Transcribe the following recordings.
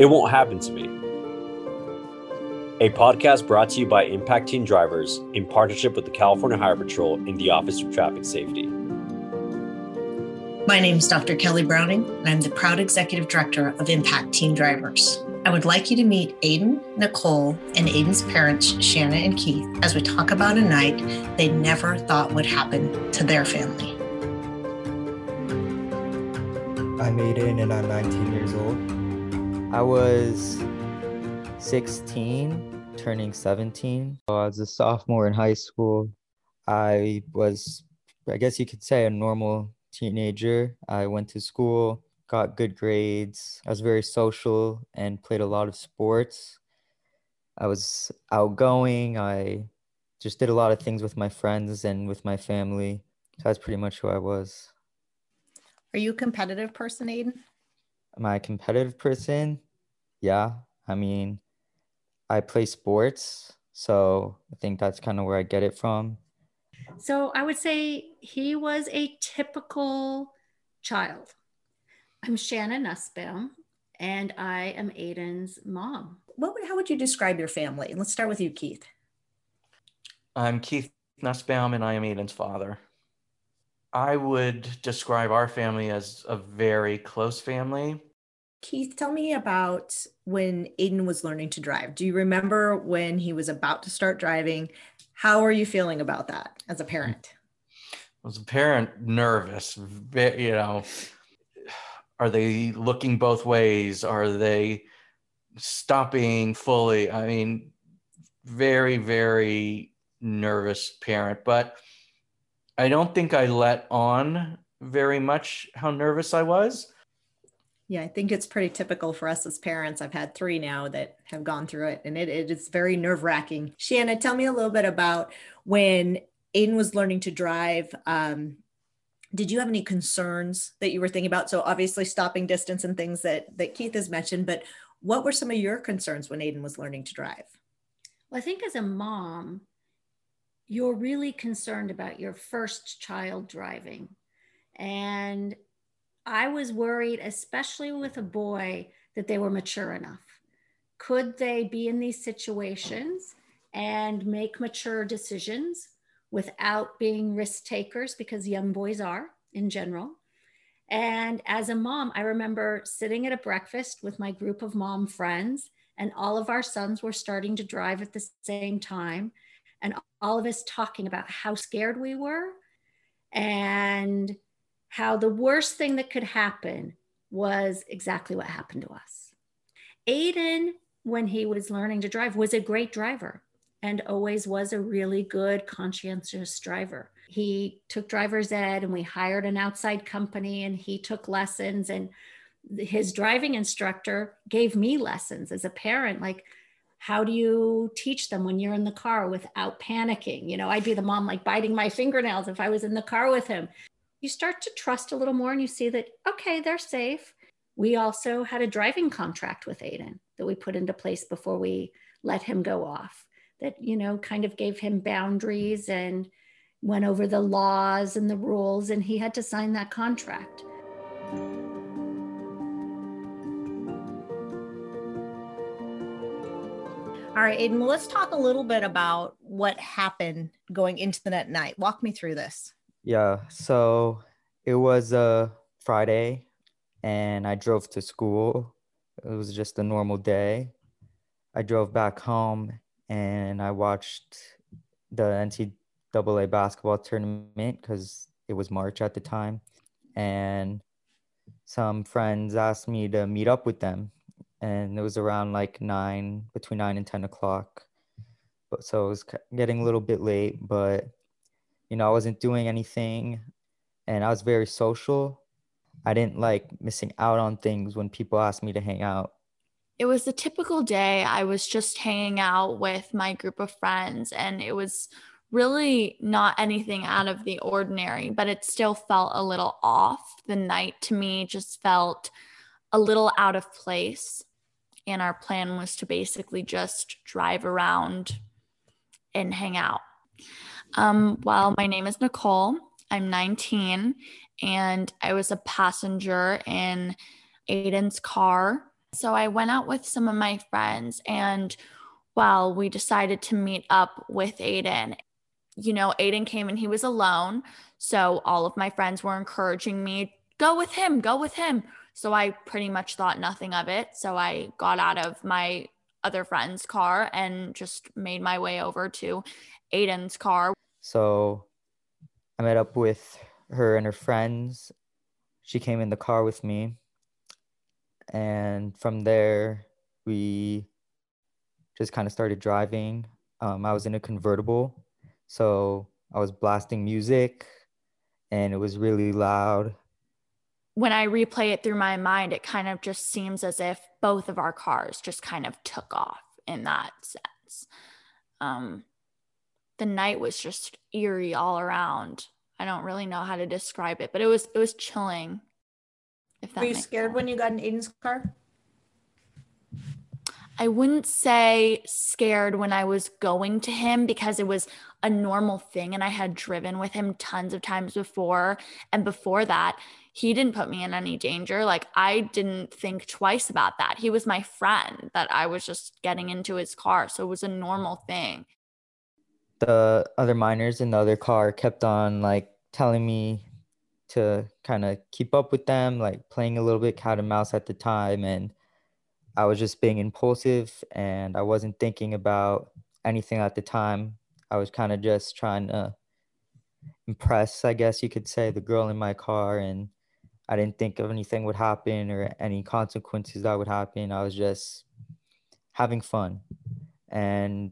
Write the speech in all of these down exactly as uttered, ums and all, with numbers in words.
It won't happen to me. A podcast brought to you by Impact Teen Drivers in partnership with the California Highway Patrol and the Office of Traffic Safety. My name is Doctor Kelly Browning, and I'm the proud executive director of Impact Teen Drivers. I would like you to meet Aiden, Nicole, and Aiden's parents, Shanna and Keith, as we talk about a night they never thought would happen to their family. I'm Aiden, and I'm nineteen years old. I was sixteen, turning seventeen. I was a sophomore in high school. I was, I guess you could say, a normal teenager. I went to school, got good grades. I was very social and played a lot of sports. I was outgoing. I just did a lot of things with my friends and with my family. So that's pretty much who I was. Are you a competitive person, Aiden? Am I a competitive person? Yeah. I mean, I play sports, so I think that's kind of where I get it from. So I would say he was a typical child. I'm Shanna Nussbaum, and I am Aiden's mom. What would, how would you describe your family? And let's start with you, Keith. I'm Keith Nussbaum, and I am Aiden's father. I would describe our family as a very close family. Keith, tell me about when Aiden was learning to drive. Do you remember when he was about to start driving? How are you feeling about that as a parent? As a parent, nervous. You know, are they looking both ways? Are they stopping fully? I mean, very, very nervous parent. But I don't think I let on very much how nervous I was. Yeah, I think it's pretty typical for us as parents. I've had three now that have gone through it, and it, it is very nerve-wracking. Shanna, tell me a little bit about when Aiden was learning to drive. Um, did you have any concerns that you were thinking about? So obviously stopping distance and things that, that Keith has mentioned, but what were some of your concerns when Aiden was learning to drive? Well, I think as a mom, you're really concerned about your first child driving, and I was worried, especially with a boy, that they were mature enough. Could they be in these situations and make mature decisions without being risk takers, because young boys are in general? And as a mom, I remember sitting at a breakfast with my group of mom friends, and all of our sons were starting to drive at the same time, and all of us talking about how scared we were and how the worst thing that could happen was exactly what happened to us. Aiden, when he was learning to drive, was a great driver and always was a really good, conscientious driver. He took driver's ed, and we hired an outside company, and he took lessons, and his driving instructor gave me lessons as a parent, like, how do you teach them when you're in the car without panicking? You know, I'd be the mom like biting my fingernails if I was in the car with him. You start to trust a little more, and you see that, okay, they're safe. We also had a driving contract with Aiden that we put into place before we let him go off that, you know, kind of gave him boundaries and went over the laws and the rules, and he had to sign that contract. All right, Aiden, well, let's talk a little bit about what happened going into the night. Walk me through this. Yeah, so it was a Friday, and I drove to school. It was just a normal day. I drove back home, and I watched the N C double A basketball tournament because it was March at the time. And some friends asked me to meet up with them, and it was around like nine, between nine and ten o'clock. But so it was getting a little bit late, but you know, I wasn't doing anything, and I was very social. I didn't like missing out on things when people asked me to hang out. It was a typical day. I was just hanging out with my group of friends, and it was really not anything out of the ordinary, but it still felt a little off. The night to me just felt a little out of place, and our plan was to basically just drive around and hang out. Um, well, my name is Nicole. I'm nineteen, and I was a passenger in Aiden's car So I went out with some of my friends, and well, we decided to meet up with Aiden. You know, Aiden came and he was alone. So all of my friends were encouraging me, go with him, go with him. So I pretty much thought nothing of it. So I got out of my other friend's car and just made my way over to Aiden's car. So I met up with her and her friends. She came in the car with me. And from there, we just kind of started driving. Um, I was in a convertible, so I was blasting music, and it was really loud. When I replay it through my mind, it kind of just seems as if both of our cars just kind of took off in that sense. Um, the night was just eerie all around. I don't really know how to describe it, but it was it was chilling. If that Were you scared sense. When you got in Aiden's car? I wouldn't say scared when I was going to him, because it was a normal thing and I had driven with him tons of times before. And before that, he didn't put me in any danger. Like, I didn't think twice about that. He was my friend that I was just getting into his car. So it was a normal thing. The other minors in the other car kept on like telling me to kind of keep up with them, like playing a little bit cat and mouse at the time. And I was just being impulsive, and I wasn't thinking about anything at the time. I was kind of just trying to impress, I guess you could say, the girl in my car, and I didn't think of anything would happen or any consequences that would happen. I was just having fun, and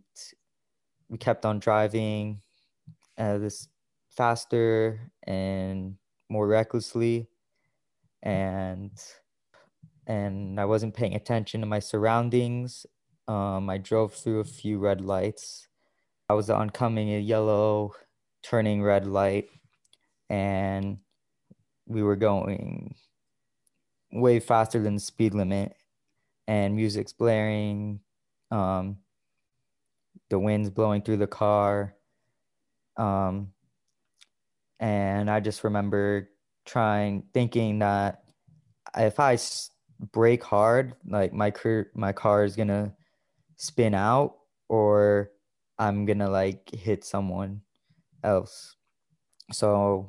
we kept on driving uh, this faster and more recklessly, and and I wasn't paying attention to my surroundings. Um, I drove through a few red lights. I was oncoming a yellow turning red light, and we were going way faster than the speed limit, and music's blaring, um, the wind's blowing through the car. Um, and I just remember trying, thinking that if I st- brake hard, like my car, my car is gonna spin out, or I'm gonna like hit someone else. So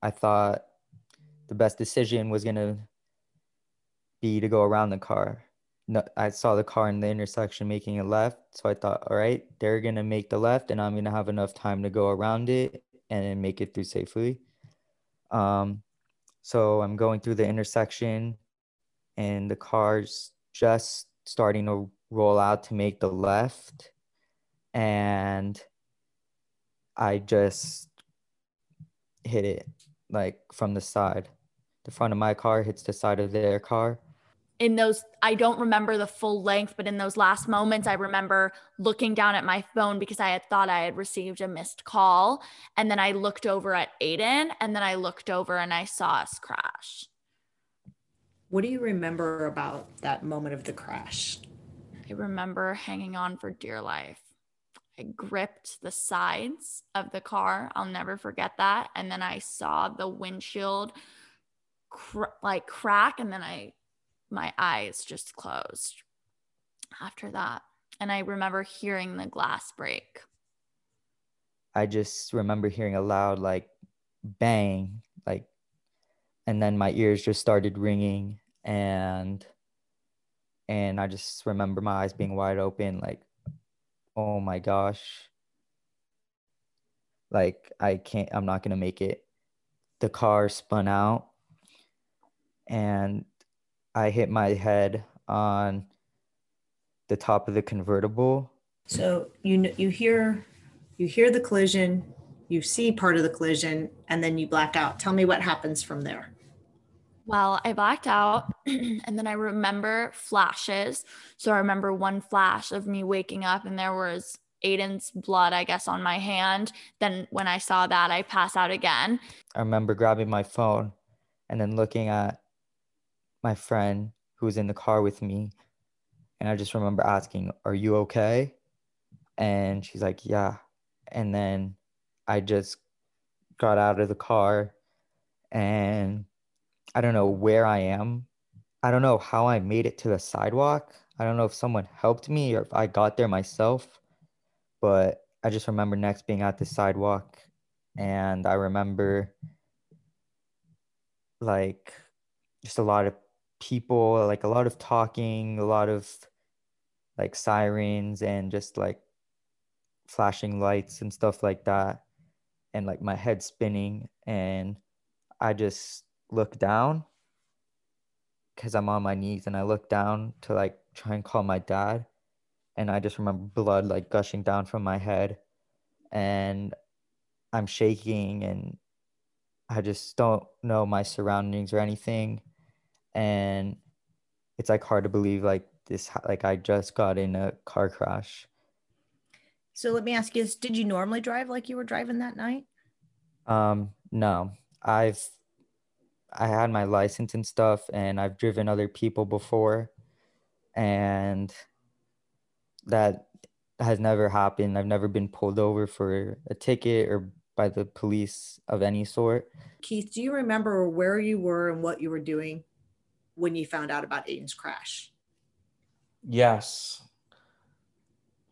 I thought the best decision was gonna be to go around the car. No, I saw the car in the intersection making a left, so I thought, all right, they're gonna make the left, and I'm gonna have enough time to go around it and make it through safely. Um, so I'm going through the intersection, and the car's just starting to roll out to make the left. And I just hit it, like, from the side. The front of my car hits the side of their car. In those, I don't remember the full length, but in those last moments, I remember looking down at my phone because I had thought I had received a missed call. And then I looked over at Aiden, and then I looked over and I saw us crash. What do you remember about that moment of the crash? I remember hanging on for dear life. I gripped the sides of the car. I'll never forget that. And then I saw the windshield cr- like crack, and then I, my eyes just closed after that. And I remember hearing the glass break. I just remember hearing a loud like bang, like, and then my ears just started ringing, and and I just remember my eyes being wide open, like, oh my gosh. Like, I can't, I'm not gonna make it. The car spun out, and I hit my head on the top of the convertible. So you you hear you hear the collision, you see part of the collision, and then you black out. Tell me what happens from there. Well, I blacked out, and then I remember flashes. So I remember one flash of me waking up, and there was Aiden's blood, I guess, on my hand. Then when I saw that, I passed out again. I remember grabbing my phone and then looking at my friend who was in the car with me. And I just remember asking, are you okay? And she's like, yeah. And then I just got out of the car, and I don't know where I am. I don't know how I made it to the sidewalk. I don't know if someone helped me or if I got there myself, but I just remember next being at the sidewalk, and I remember like just a lot of people, like a lot of talking, a lot of like sirens and just like flashing lights and stuff like that, and like my head spinning, and I just look down because I'm on my knees, and I look down to like try and call my dad, and I just remember blood like gushing down from my head, and I'm shaking, and I just don't know my surroundings or anything, and it's like hard to believe like this, like I just got in a car crash. So let me ask you this, did you normally drive like you were driving that night? Um, no, I've I had my license and stuff, and I've driven other people before, and that has never happened. I've never been pulled over for a ticket or by the police of any sort. Keith, do you remember where you were and what you were doing when you found out about Aiden's crash? Yes,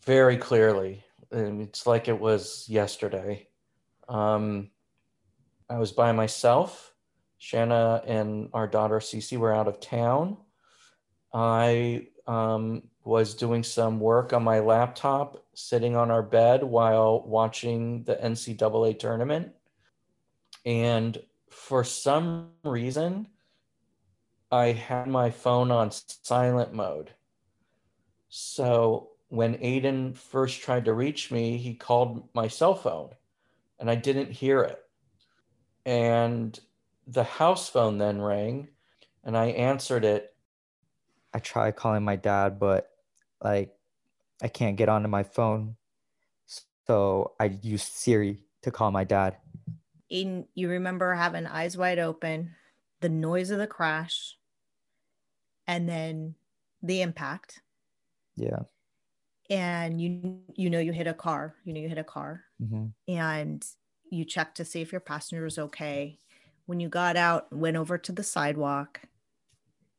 very clearly. It's like it was yesterday. Um, I was by myself. Shanna and our daughter Cece were out of town. I um, was doing some work on my laptop, sitting on our bed while watching the N C double A tournament. And for some reason, I had my phone on silent mode. So when Aiden first tried to reach me, he called my cell phone and I didn't hear it. And the house phone then rang, and I answered it. I tried calling my dad, but like I can't get onto my phone, so I used Siri to call my dad. Aiden, you remember having eyes wide open, the noise of the crash, and then the impact. Yeah. And you you know you hit a car. You know you hit a car, mm-hmm. and you checked to see if your passenger was okay. When you got out, went over to the sidewalk,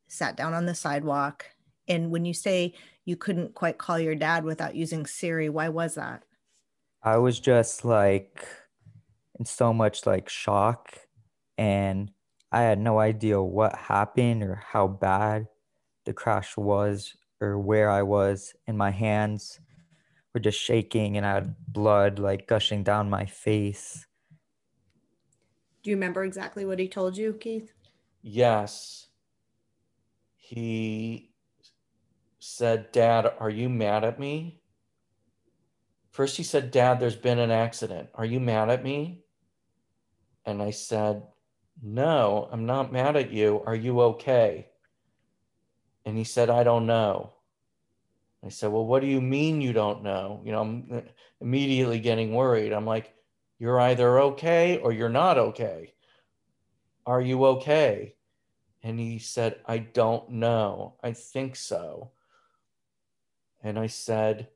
sat down on the sidewalk. And when you say you couldn't quite call your dad without using Siri, why was that? I was just like in so much like shock, and I had no idea what happened or how bad the crash was or where I was. And my hands were just shaking, and I had blood like gushing down my face. Do you remember exactly what he told you, Keith? Yes. He said, "Dad, are you mad at me?" First he said, "Dad, there's been an accident. Are you mad at me?" And I said, "No, I'm not mad at you. Are you okay?" And he said, "I don't know." I said, "Well, what do you mean you don't know?" You know, I'm immediately getting worried. I'm like, "You're either okay or you're not okay. Are you okay?" And he said, "I don't know. I think so." And I said,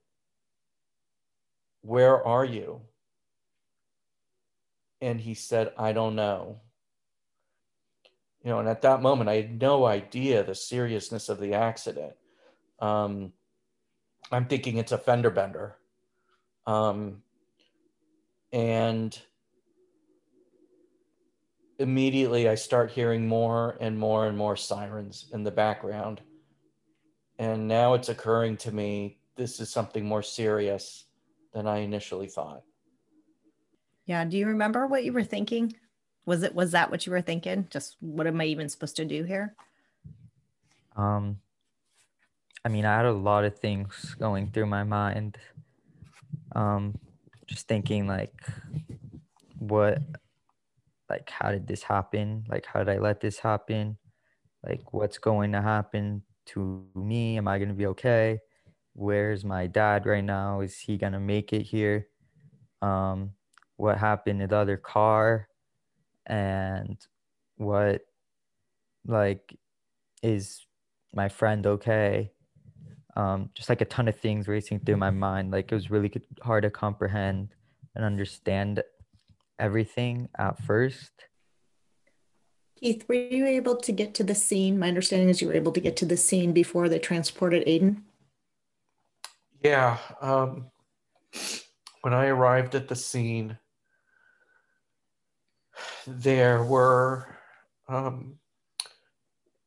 "Where are you?" And he said, "I don't know." You know, and at that moment, I had no idea the seriousness of the accident. Um, I'm thinking it's a fender bender. Um, And immediately I start hearing more and more and more sirens in the background. And now it's occurring to me, this is something more serious than I initially thought. Yeah. Do you remember what you were thinking? Was it, was that what you were thinking? Just what am I even supposed to do here? Um, I mean, I had a lot of things going through my mind. Um, Just thinking like, what, like, how did this happen? Like, how did I let this happen? Like, what's going to happen to me? Am I going to be okay? Where's my dad right now? Is he going to make it here? Um, what happened to the other car? And what, like, is my friend okay? Um, just like a ton of things racing through my mind. Like it was really hard to comprehend and understand everything at first. Keith, were you able to get to the scene? My understanding is you were able to get to the scene before they transported Aiden. Yeah. Um, when I arrived at the scene, there were um,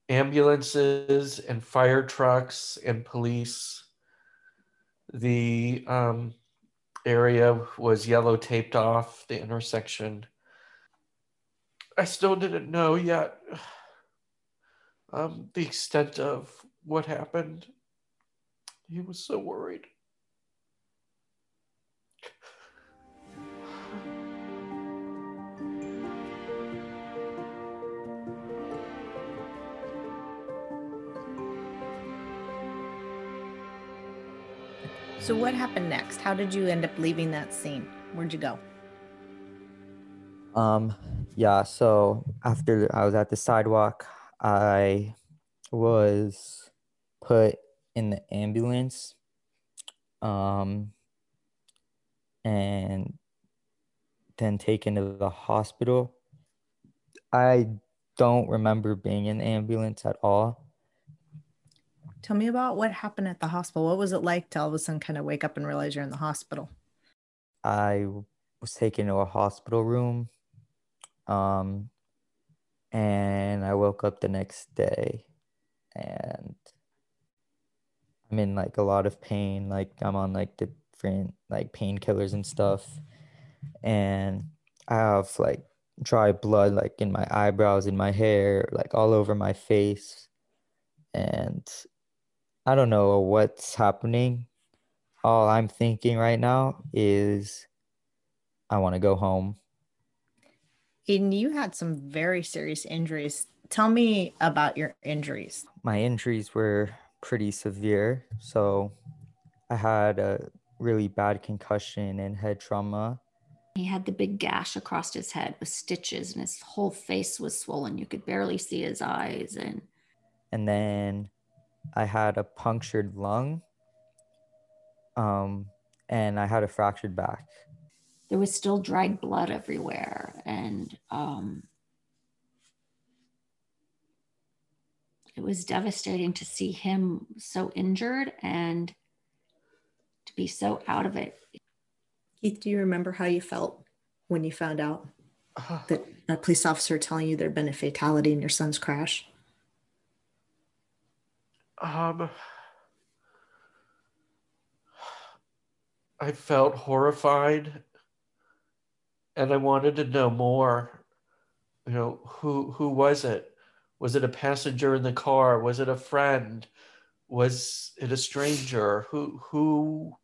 ambulances and fire trucks and police. The um, area was yellow taped off, the intersection. I still didn't know yet um, the extent of what happened. He was so worried. So what happened next? How did you end up leaving that scene? Where'd you go? Um, yeah, so after I was at the sidewalk, I was put in the ambulance. Um, and then taken to the hospital. I don't remember being in the ambulance at all. Tell me about what happened at the hospital. What was it like to all of a sudden kind of wake up and realize you're in the hospital? I was taken to a hospital room, um, and I woke up the next day, and I'm in like a lot of pain. Like I'm on like different like painkillers and stuff, and I have like dry blood like in my eyebrows, in my hair, like all over my face, and I don't know what's happening. All I'm thinking right now is I want to go home. Aiden, you had some very serious injuries. Tell me about your injuries. My injuries were pretty severe. So I had a really bad concussion and head trauma. He had the big gash across his head with stitches, and his whole face was swollen. You could barely see his eyes. And, and then I had a punctured lung, um, and I had a fractured back. There was still dried blood everywhere, and um, it was devastating to see him so injured and to be so out of it. Keith, do you remember how you felt when you found out that a police officer telling you there had been a fatality in your son's crash? Um, I felt horrified, and I wanted to know more. You know, who who was it? Was it a passenger in the car? Was it a friend? Was it a stranger? Who who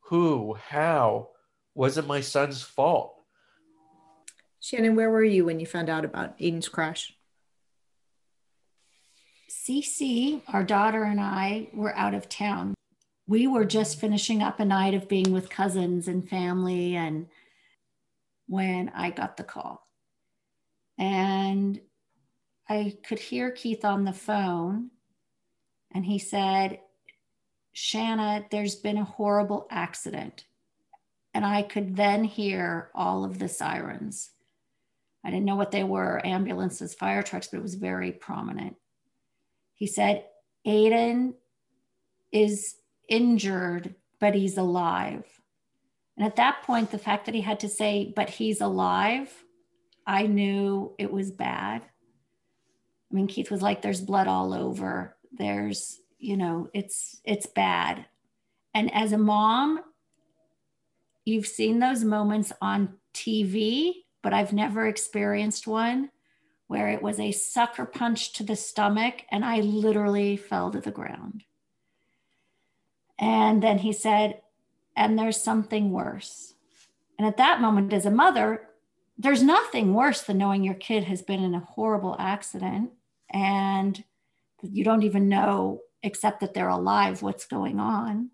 who? How? Was it my son's fault? Shannon, where were you when you found out about Aiden's crash? Cece, our daughter, and I were out of town. We were just finishing up a night of being with cousins and family, and when I got the call, and I could hear Keith on the phone, and he said, "Shanna, there's been a horrible accident." And I could then hear all of the sirens. I didn't know what they were, ambulances, fire trucks, but it was very prominent. He said, "Aiden is injured, but he's alive." And at that point, the fact that he had to say, "but he's alive," I knew it was bad. I mean, Keith was like, "There's blood all over. There's, you know, it's, it's bad." And as a mom, you've seen those moments on T V, but I've never experienced one where it was a sucker punch to the stomach, and I literally fell to the ground. And then he said, "and there's something worse." And at that moment, as a mother, there's nothing worse than knowing your kid has been in a horrible accident and you don't even know, except that they're alive, what's going on.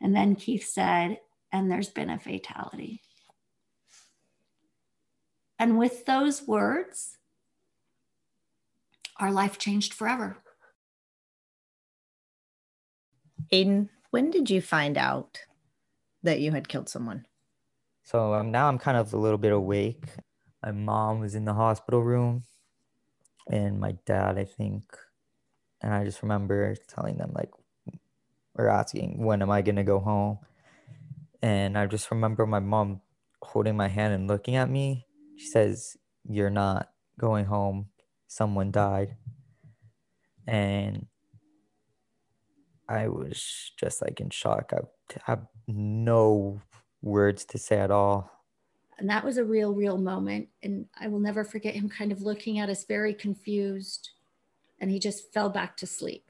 And then Keith said, "and there's been a fatality." And with those words, our life changed forever. Aiden, when did you find out that you had killed someone? So um, now I'm kind of a little bit awake. My mom was in the hospital room, and my dad, I think. And I just remember telling them, like, or asking, when am I going to go home? And I just remember my mom holding my hand and looking at me. She says, you're not going home. Someone died. And I was just like in shock. I have no words to say at all. And that was a real, real moment. And I will never forget him kind of looking at us very confused. And he just fell back to sleep.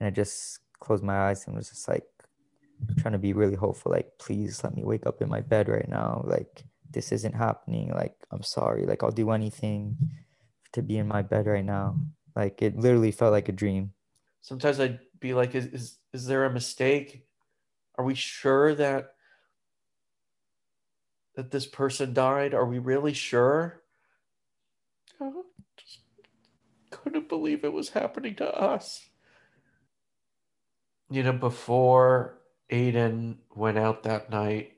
And I just closed my eyes and was just like trying to be really hopeful. Like, please let me wake up in my bed right now. Like, this isn't happening. Like, I'm sorry. Like, I'll do anything to be in my bed right now. Like, it literally felt like a dream. Sometimes I'd be like, is is, is there a mistake? Are we sure that that this person died? Are we really sure? Oh, just couldn't believe it was happening to us. You know, before Aiden went out that night,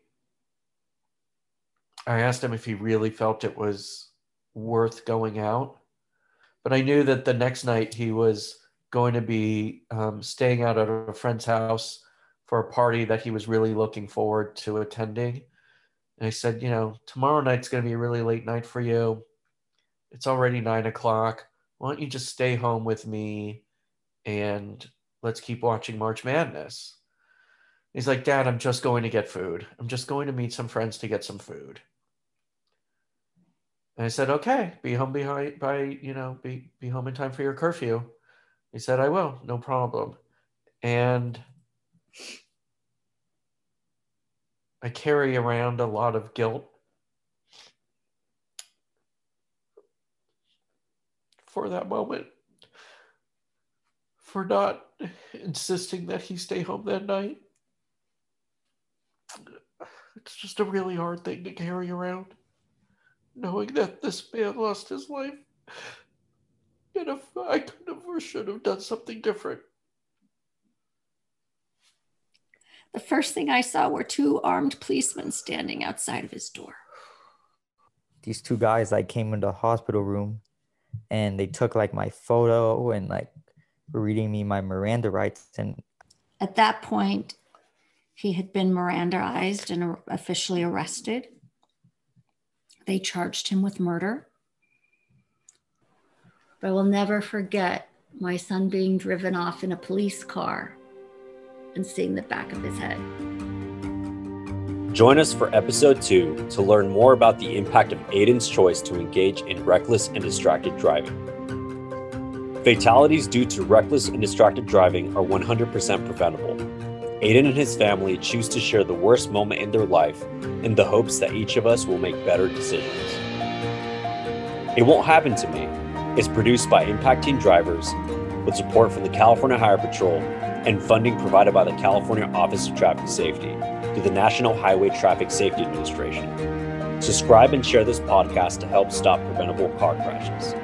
I asked him if he really felt it was worth going out. But I knew that the next night he was going to be um, staying out at a friend's house for a party that he was really looking forward to attending. And I said, you know, tomorrow night's going to be a really late night for you. It's already nine o'clock. Why don't you just stay home with me and let's keep watching March Madness? He's like, Dad, I'm just going to get food. I'm just going to meet some friends to get some food. And I said, okay, be home by, by you know, be, be home in time for your curfew. He said, I will, no problem. And I carry around a lot of guilt for that moment, for not insisting that he stay home that night. It's just a really hard thing to carry around, knowing that this man lost his life. And if I could have or should have done something different. The first thing I saw were two armed policemen standing outside of his door. These two guys like came into the hospital room and they took like my photo and like were reading me my Miranda rights. And at that point, he had been Mirandaized and officially arrested. They charged him with murder. But I will never forget my son being driven off in a police car and seeing the back of his head. Join us for episode two to learn more about the impact of Aiden's choice to engage in reckless and distracted driving. Fatalities due to reckless and distracted driving are one hundred percent preventable. Aiden and his family choose to share the worst moment in their life in the hopes that each of us will make better decisions. It Won't Happen to Me is produced by Impact Teen Drivers with support from the California Highway Patrol and funding provided by the California Office of Traffic Safety through the National Highway Traffic Safety Administration. Subscribe and share this podcast to help stop preventable car crashes.